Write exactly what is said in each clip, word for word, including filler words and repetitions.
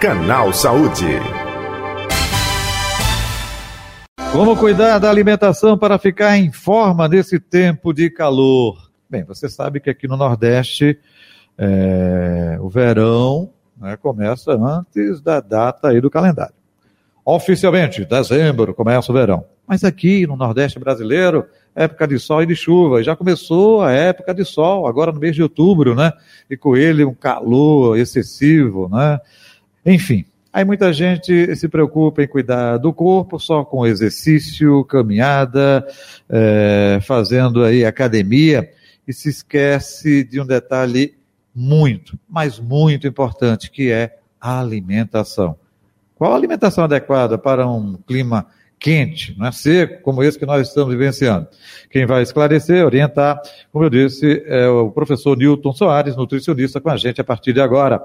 Canal Saúde. Como cuidar da alimentação para ficar em forma nesse tempo de calor? Bem, você sabe que aqui no Nordeste é, o verão, né, começa antes da data aí do calendário. Oficialmente, dezembro começa o verão. Mas aqui no Nordeste brasileiro, época de sol e de chuva. Já começou a época de sol, agora no mês de outubro, né? E com ele um calor excessivo, né? Enfim, aí muita gente se preocupa em cuidar do corpo só com exercício, caminhada, é, fazendo aí academia, e se esquece de um detalhe muito, mas muito importante, que é a alimentação. Qual a alimentação adequada para um clima quente, não é seco, como esse que nós estamos vivenciando? Quem vai esclarecer, orientar, como eu disse, é o professor Nilton Soares, nutricionista, com a gente a partir de agora.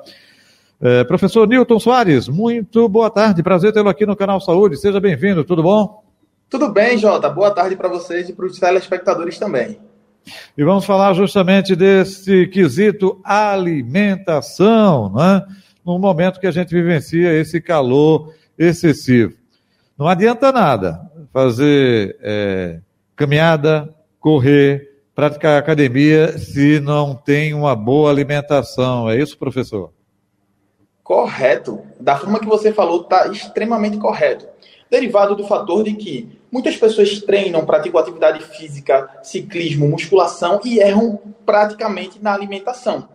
É, professor Nilton Soares, muito boa tarde, prazer tê-lo aqui no Canal Saúde, seja bem-vindo, tudo bom? Tudo bem, Jota, boa tarde para vocês e para os telespectadores também. E vamos falar justamente desse quesito alimentação, né? Num momento que a gente vivencia esse calor excessivo. Não adianta nada fazer é, caminhada, correr, praticar academia, se não tem uma boa alimentação. É isso, professor? Correto. Da forma que você falou, está extremamente correto. Derivado do fator de que muitas pessoas treinam, praticam atividade física, ciclismo, musculação e erram praticamente na alimentação.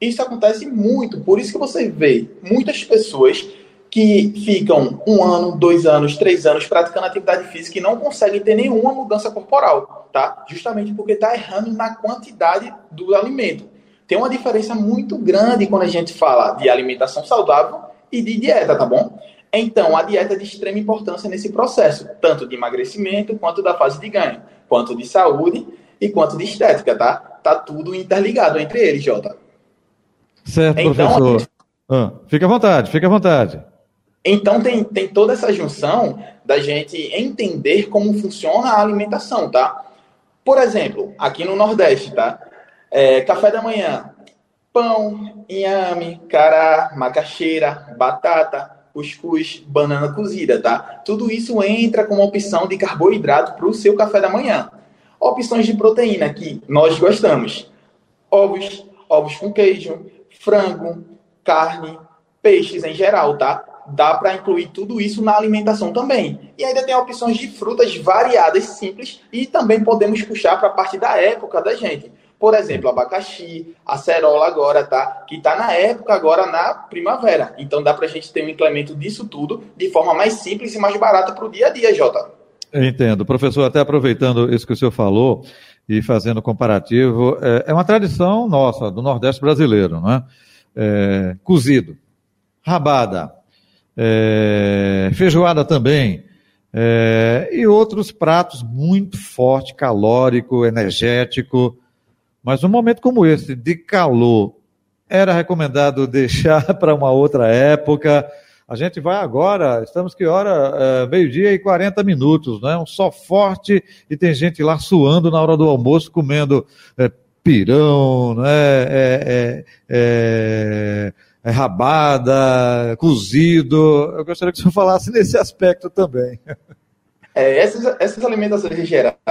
Isso acontece muito, por isso que você vê muitas pessoas que ficam um ano, dois anos, três anos praticando atividade física e não conseguem ter nenhuma mudança corporal, tá? Justamente porque está errando na quantidade do alimento. Tem uma diferença muito grande quando a gente fala de alimentação saudável e de dieta, tá bom? Então, a dieta é de extrema importância nesse processo, tanto de emagrecimento, quanto da fase de ganho, quanto de saúde e quanto de estética, tá? Tá tudo interligado entre eles, Jota. Certo, então, professor. Gente... Ah, fica à vontade, fica à vontade. Então, tem, tem toda essa junção da gente entender como funciona a alimentação, tá? Por exemplo, aqui no Nordeste, tá? É, café da manhã, pão, inhame, cará, macaxeira, batata, cuscuz, banana cozida, tá? Tudo isso entra como opção de carboidrato para o seu café da manhã. Opções de proteína que nós gostamos. Ovos, ovos com queijo, frango, carne, peixes em geral, tá? Dá para incluir tudo isso na alimentação também. E ainda tem opções de frutas variadas, simples, e também podemos puxar para a parte da época da gente. Por exemplo, abacaxi, acerola agora, tá? Que tá na época agora, na primavera. Então dá pra gente ter um incremento disso tudo de forma mais simples e mais barata pro dia a dia, Jota. Entendo. Professor, até aproveitando isso que o senhor falou e fazendo comparativo, é uma tradição nossa, do Nordeste brasileiro, né? É, cozido, rabada, É, feijoada também, é, e outros pratos muito forte, calórico, energético. Mas num momento como esse, de calor, era recomendado deixar para uma outra época. A gente vai agora, estamos que hora? É, meio-dia e quarenta minutos, né? Um sol forte e tem gente lá suando na hora do almoço, comendo é, pirão, né? É, é, é... É rabada, cozido. Eu gostaria que o senhor falasse nesse aspecto também. É, essas, essas alimentações em geral,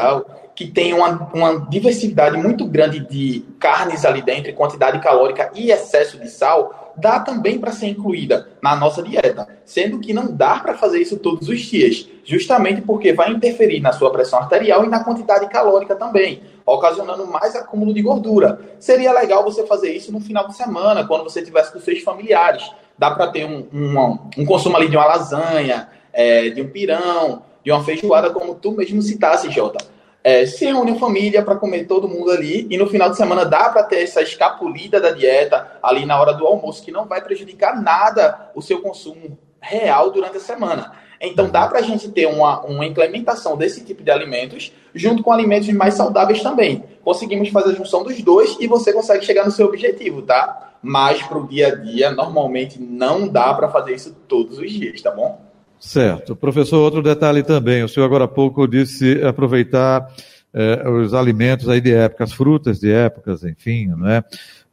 que tem uma, uma diversidade muito grande de carnes ali dentro, quantidade calórica e excesso de sal, dá também para ser incluída na nossa dieta, sendo que não dá para fazer isso todos os dias, justamente porque vai interferir na sua pressão arterial e na quantidade calórica também, ocasionando mais acúmulo de gordura. Seria legal você fazer isso no final de semana, quando você estivesse com seus familiares. Dá para ter um, um, um consumo ali de uma lasanha, é, de um pirão, de uma feijoada, como tu mesmo citasse, Jota. É, se reúne a família para comer todo mundo ali, e no final de semana dá para ter essa escapulida da dieta ali na hora do almoço, que não vai prejudicar nada o seu consumo real durante a semana. Então dá para a gente ter uma, uma implementação desse tipo de alimentos junto com alimentos mais saudáveis também. Conseguimos fazer a junção dos dois e você consegue chegar no seu objetivo, tá? Mas para o dia a dia, normalmente não dá para fazer isso todos os dias, tá bom? Certo. Professor, outro detalhe também. O senhor agora há pouco disse aproveitar eh, os alimentos aí de épocas, frutas de épocas, enfim, né?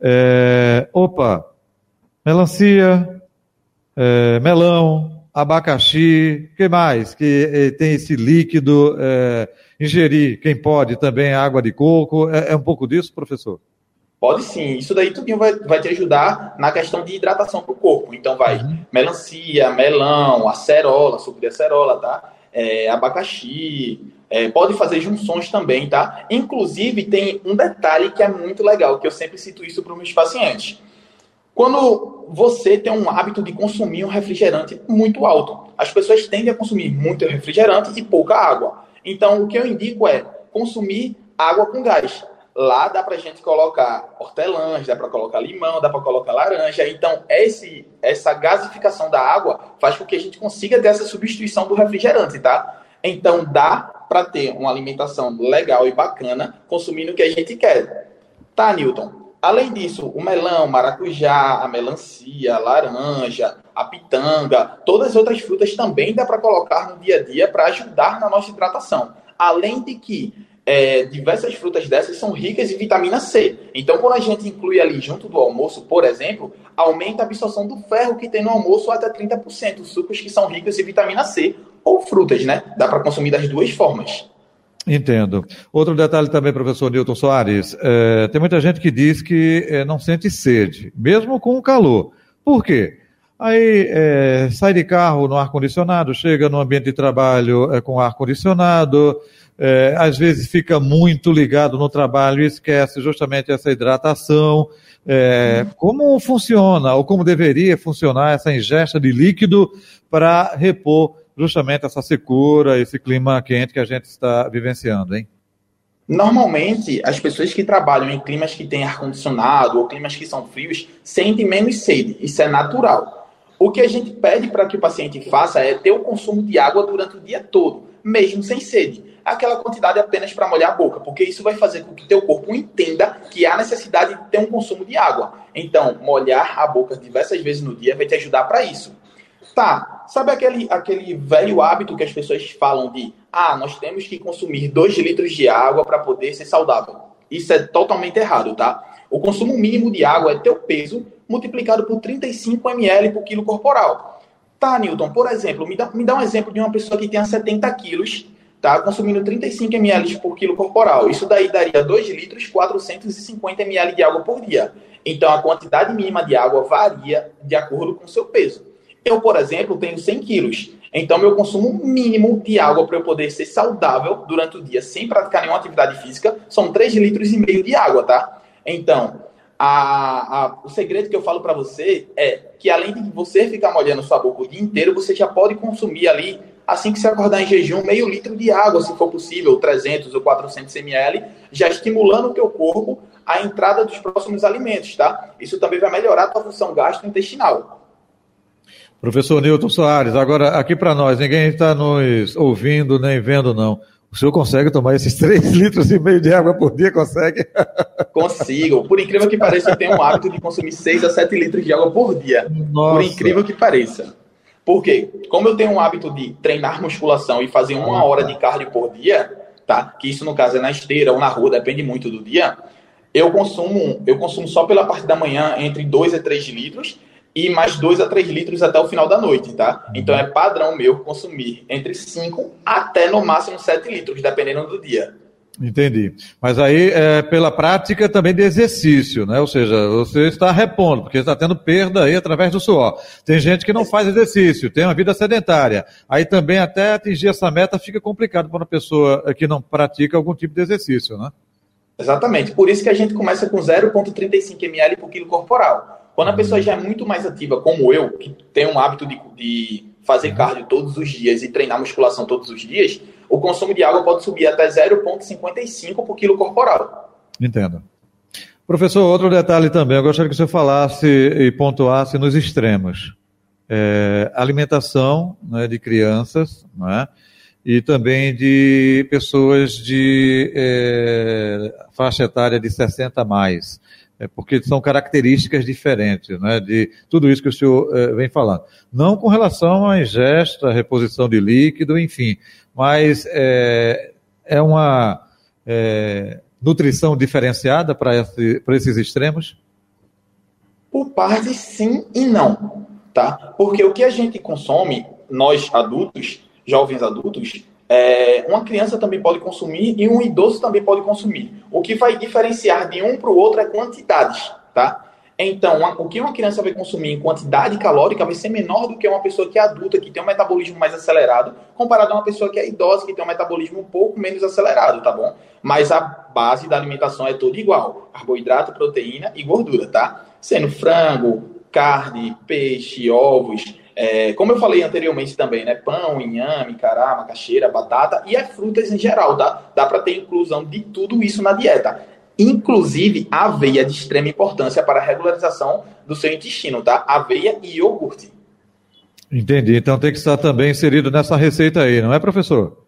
É, opa, melancia, é, melão, abacaxi, o que mais? Que é, tem esse líquido, é, ingerir, quem pode também, água de coco, é, é um pouco disso, professor? Pode sim, isso daí tudinho vai, vai te ajudar na questão de hidratação para o corpo. Então vai uhum. melancia, melão, acerola, suco de acerola, tá? É, abacaxi, é, pode fazer junções também, tá? Inclusive tem um detalhe que é muito legal, que eu sempre cito isso para os meus pacientes. Quando você tem um hábito de consumir um refrigerante muito alto, as pessoas tendem a consumir muito refrigerante e pouca água. Então o que eu indico é consumir água com gás. Lá dá pra gente colocar hortelãs, dá pra colocar limão, dá pra colocar laranja. Então, esse, essa gasificação da água faz com que a gente consiga ter essa substituição do refrigerante, tá? Então, dá pra ter uma alimentação legal e bacana, consumindo o que a gente quer. Tá, Nilton? Além disso, o melão, maracujá, a melancia, a laranja, a pitanga, todas as outras frutas também dá pra colocar no dia a dia pra ajudar na nossa hidratação. Além de que... É, diversas frutas dessas são ricas em vitamina C. Então, quando a gente inclui ali junto do almoço, por exemplo, aumenta a absorção do ferro que tem no almoço até trinta por cento, sucos que são ricos em vitamina C ou frutas, né? Dá para consumir das duas formas. Entendo. Outro detalhe também, professor Nilton Soares, é, tem muita gente que diz que é, não sente sede, mesmo com o calor. Por quê? Aí é, sai de carro no ar-condicionado, chega no ambiente de trabalho é, com ar-condicionado, é, às vezes fica muito ligado no trabalho e esquece justamente essa hidratação. É, como funciona ou como deveria funcionar essa ingesta de líquido para repor justamente essa secura, esse clima quente que a gente está vivenciando, hein? Normalmente, as pessoas que trabalham em climas que têm ar-condicionado ou climas que são frios sentem menos sede, isso é natural. O que a gente pede para que o paciente faça é ter o consumo de água durante o dia todo, mesmo sem sede. Aquela quantidade apenas para molhar a boca, porque isso vai fazer com que o teu corpo entenda que há necessidade de ter um consumo de água. Então, molhar a boca diversas vezes no dia vai te ajudar para isso. Tá, sabe aquele, aquele velho hábito que as pessoas falam de ah, nós temos que consumir dois litros de água para poder ser saudável? Isso é totalmente errado, tá? O consumo mínimo de água é teu peso multiplicado por trinta e cinco mililitros por quilo corporal. Tá, Nilton, por exemplo, me dá, me dá um exemplo de uma pessoa que tenha setenta quilos, tá, consumindo trinta e cinco mililitros por quilo corporal. Isso daí daria dois litros, quatrocentos e cinquenta mililitros de água por dia. Então, a quantidade mínima de água varia de acordo com o seu peso. Eu, por exemplo, tenho cem quilos. Então, meu consumo mínimo de água para eu poder ser saudável durante o dia, sem praticar nenhuma atividade física, são três litros e meio de água, tá? Então... A, a, o segredo que eu falo para você é que além de você ficar molhando sua boca o dia inteiro, você já pode consumir ali, assim que você acordar em jejum, meio litro de água, se for possível, trezentos ou quatrocentos mililitros, já estimulando o teu corpo a entrada dos próximos alimentos, tá? Isso também vai melhorar a tua função gastrointestinal. Professor Nilton Soares, agora aqui para nós, ninguém está nos ouvindo nem vendo não. O senhor consegue tomar esses três litros e meio de água por dia? Consegue? Consigo. Por incrível que pareça, eu tenho um hábito de consumir seis a sete litros de água por dia. Nossa. Por incrível que pareça. Por quê? Como eu tenho um hábito de treinar musculação e fazer uma hora de cardio por dia, tá? Que isso, no caso, é na esteira ou na rua, depende muito do dia, eu consumo, eu consumo só pela parte da manhã entre dois a três litros e mais dois a três litros até o final da noite, tá? Então é padrão meu consumir entre cinco até no máximo sete litros, dependendo do dia. Entendi. Mas aí é pela prática também de exercício, né? Ou seja, você está repondo, porque está tendo perda aí através do suor. Tem gente que não faz exercício, tem uma vida sedentária. Aí também até atingir essa meta fica complicado para uma pessoa que não pratica algum tipo de exercício, né? Exatamente. Por isso que a gente começa com zero vírgula trinta e cinco mililitros por quilo corporal. Quando a pessoa já é muito mais ativa, como eu, que tem um hábito de, de fazer cardio todos os dias e treinar musculação todos os dias, o consumo de água pode subir até zero vírgula cinquenta e cinco por quilo corporal. Entendo. Professor, outro detalhe também, eu gostaria que você falasse e pontuasse nos extremos. É, alimentação, né, de crianças, né, e também de pessoas de é, faixa etária de sessenta a mais. É porque são características diferentes, né, de tudo isso que o senhor eh, vem falando. Não com relação à ingesta, reposição de líquido, enfim, mas é, é uma é, nutrição diferenciada para esse, para esses extremos? Por parte, sim e não. tá? Porque o que a gente consome, nós adultos, jovens adultos, é, uma criança também pode consumir e um idoso também pode consumir. O que vai diferenciar de um para o outro é quantidades, tá? Então, a, o que uma criança vai consumir em quantidade calórica vai ser menor do que uma pessoa que é adulta, que tem um metabolismo mais acelerado, comparado a uma pessoa que é idosa, que tem um metabolismo um pouco menos acelerado, tá bom? Mas a base da alimentação é toda igual. Carboidrato, proteína e gordura, tá? Sendo frango, carne, peixe, ovos, é, como eu falei anteriormente também, né? Pão, inhame, cará, macaxeira, batata e as frutas em geral, tá? Dá para ter inclusão de tudo isso na dieta. Inclusive, aveia de extrema importância para a regularização do seu intestino, tá? Aveia e iogurte. Entendi. Então tem que estar também inserido nessa receita aí, não é, professor?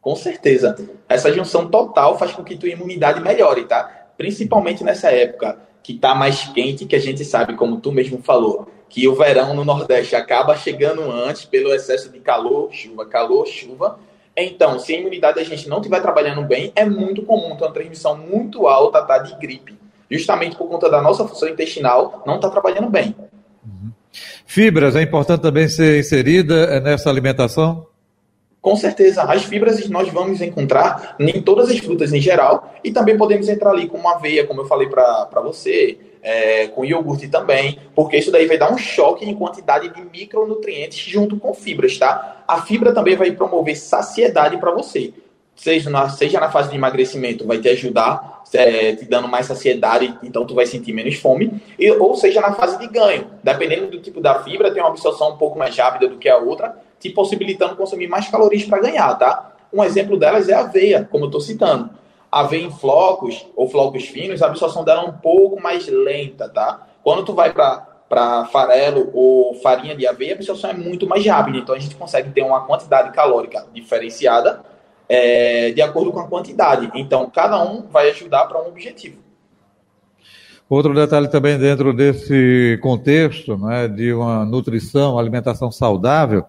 Com certeza. Essa junção total faz com que tua imunidade melhore, tá? Principalmente nessa época que tá mais quente, que a gente sabe, como tu mesmo falou, que o verão no Nordeste acaba chegando antes pelo excesso de calor, chuva, calor, chuva. Então, se a imunidade da gente não estiver trabalhando bem, é muito comum ter uma transmissão muito alta, tá, de gripe. Justamente por conta da nossa função intestinal não está trabalhando bem. Uhum. Fibras, é importante também ser inserida nessa alimentação? Com certeza. As fibras nós vamos encontrar em todas as frutas em geral e também podemos entrar ali com uma aveia, como eu falei para você, é, com iogurte também, porque isso daí vai dar um choque em quantidade de micronutrientes junto com fibras, tá? A fibra também vai promover saciedade para você, seja na, seja na fase de emagrecimento, vai te ajudar, é, te dando mais saciedade, então tu vai sentir menos fome, e, ou seja na fase de ganho, dependendo do tipo da fibra, tem uma absorção um pouco mais rápida do que a outra, te possibilitando consumir mais calorias para ganhar, tá? Um exemplo delas é a aveia, como eu estou citando. Aveia em flocos ou flocos finos, a absorção dela é um pouco mais lenta, tá? Quando tu vai para farelo ou farinha de aveia, a absorção é muito mais rápida. Então, a gente consegue ter uma quantidade calórica diferenciada é, de acordo com a quantidade. Então, cada um vai ajudar para um objetivo. Outro detalhe também dentro desse contexto, né, de uma nutrição, alimentação saudável,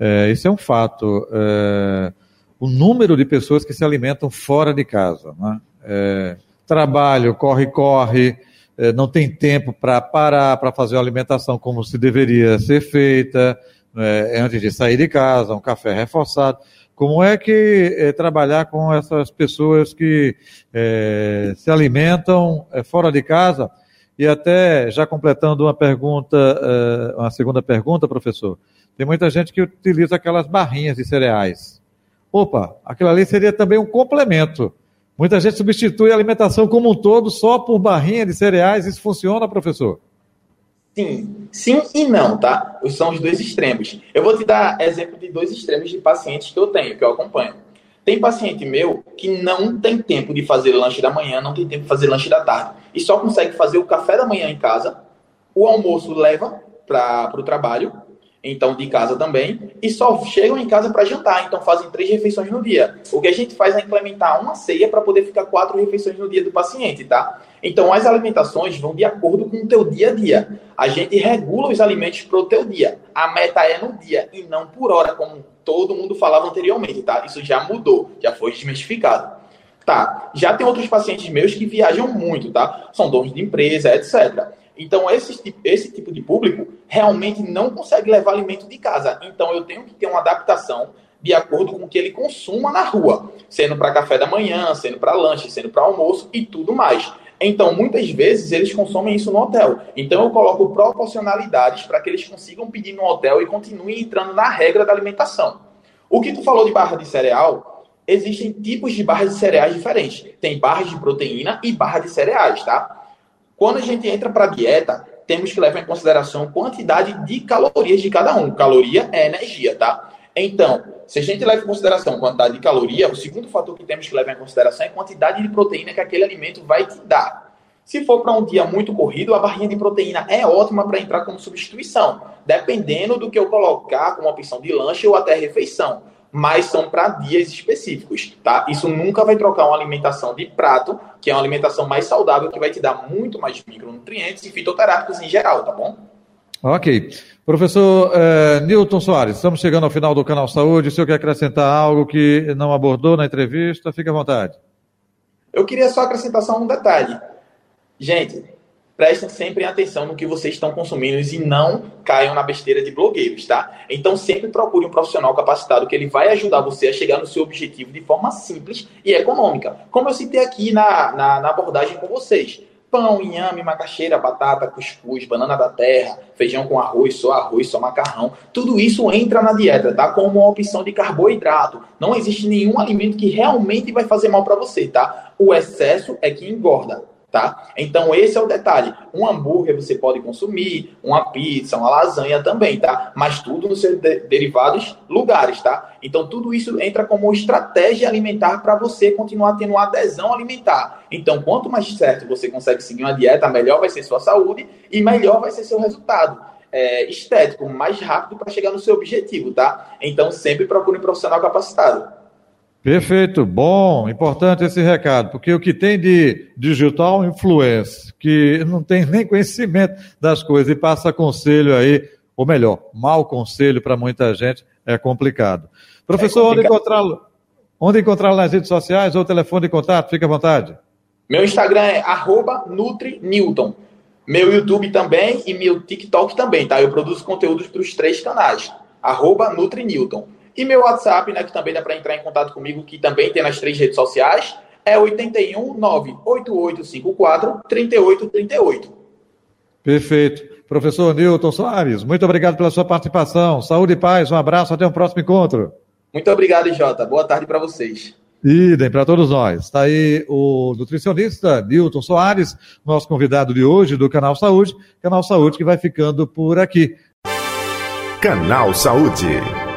é, isso é um fato, é... o número de pessoas que se alimentam fora de casa, né? É, trabalho, corre, corre, é, não tem tempo para parar, para fazer a alimentação como se deveria ser feita, é, antes de sair de casa, um café reforçado. Como é que é, trabalhar com essas pessoas que é, se alimentam é, fora de casa? E até, já completando uma pergunta, é, uma segunda pergunta, professor, tem muita gente que utiliza aquelas barrinhas de cereais. Opa, aquilo ali seria também um complemento. Muita gente substitui a alimentação como um todo só por barrinha de cereais. Isso funciona, professor? Sim, sim e não, tá? São os dois extremos. Eu vou te dar exemplo de dois extremos de pacientes que eu tenho, que eu acompanho. Tem paciente meu que não tem tempo de fazer lanche da manhã, não tem tempo de fazer lanche da tarde. E só consegue fazer o café da manhã em casa, o almoço leva para o trabalho, então de casa também, e só chegam em casa para jantar, então fazem três refeições no dia. O que a gente faz é implementar uma ceia para poder ficar quatro refeições no dia do paciente, tá? Então as alimentações vão de acordo com o teu dia a dia. A gente regula os alimentos para o teu dia. A meta é no dia e não por hora, como todo mundo falava anteriormente, tá? Isso já mudou, já foi desmistificado. Tá, já tem outros pacientes meus que viajam muito, tá? São donos de empresa, etcétera. Então, esse, esse tipo de público realmente não consegue levar alimento de casa. Então, eu tenho que ter uma adaptação de acordo com o que ele consuma na rua, sendo para café da manhã, sendo para lanche, sendo para almoço e tudo mais. Então, muitas vezes, eles consomem isso no hotel. Então, eu coloco proporcionalidades para que eles consigam pedir no hotel e continuem entrando na regra da alimentação. O que tu falou de barra de cereal... Existem tipos de barras de cereais diferentes. Tem barras de proteína e barras de cereais, tá? Quando a gente entra para a dieta, temos que levar em consideração a quantidade de calorias de cada um. Caloria é energia, tá? Então, se a gente leva em consideração a quantidade de caloria, o segundo fator que temos que levar em consideração é a quantidade de proteína que aquele alimento vai te dar. Se for para um dia muito corrido, a barrinha de proteína é ótima para entrar como substituição, dependendo do que eu colocar como opção de lanche ou até refeição. Mas são para dias específicos, tá? Isso nunca vai trocar uma alimentação de prato, que é uma alimentação mais saudável, que vai te dar muito mais micronutrientes e fitoterápicos em geral, tá bom? Ok. Professor é, Nilton Soares, estamos chegando ao final do Canal Saúde. O senhor quer acrescentar algo que não abordou na entrevista? Fique à vontade. Eu queria só acrescentar só um detalhe. Gente, prestem sempre atenção no que vocês estão consumindo e não caiam na besteira de blogueiros, tá? Então, sempre procure um profissional capacitado que ele vai ajudar você a chegar no seu objetivo de forma simples e econômica. Como eu citei aqui na, na, na abordagem com vocês. Pão, inhame, macaxeira, batata, cuscuz, banana da terra, feijão com arroz, só arroz, só macarrão. Tudo isso entra na dieta, tá? Como uma opção de carboidrato. Não existe nenhum alimento que realmente vai fazer mal para você, tá? O excesso é que engorda, tá? Então esse é o detalhe. Um hambúrguer você pode consumir, uma pizza, uma lasanha também, tá? Mas tudo nos seus de- derivados lugares, tá? Então tudo isso entra como estratégia alimentar para você continuar tendo uma adesão alimentar. Então quanto mais certo você consegue seguir uma dieta, melhor vai ser sua saúde e melhor vai ser seu resultado é, estético, mais rápido para chegar no seu objetivo, tá? Então sempre procure um profissional capacitado. Perfeito, bom, importante esse recado, porque o que tem de digital influencer, que não tem nem conhecimento das coisas e passa conselho aí, ou melhor, mau conselho para muita gente, é complicado. Professor, é complicado. Onde encontrá-lo? Onde encontrá-lo nas redes sociais ou telefone de contato? Fique à vontade. Meu Instagram é arroba nutrinilton, meu YouTube também e meu TikTok também, tá? Eu produzo conteúdos para os três canais, arroba nutrinilton. E meu WhatsApp, né, que também dá para entrar em contato comigo, que também tem nas três redes sociais, é oito um nove oito oito cinco quatro três oito três oito. Perfeito. Professor Nilton Soares, muito obrigado pela sua participação. Saúde e paz, um abraço, até o próximo encontro. Muito obrigado, Jota. Boa tarde para vocês. Idem para todos nós. Está aí o nutricionista Nilton Soares, nosso convidado de hoje do Canal Saúde. Canal Saúde que vai ficando por aqui. Canal Saúde.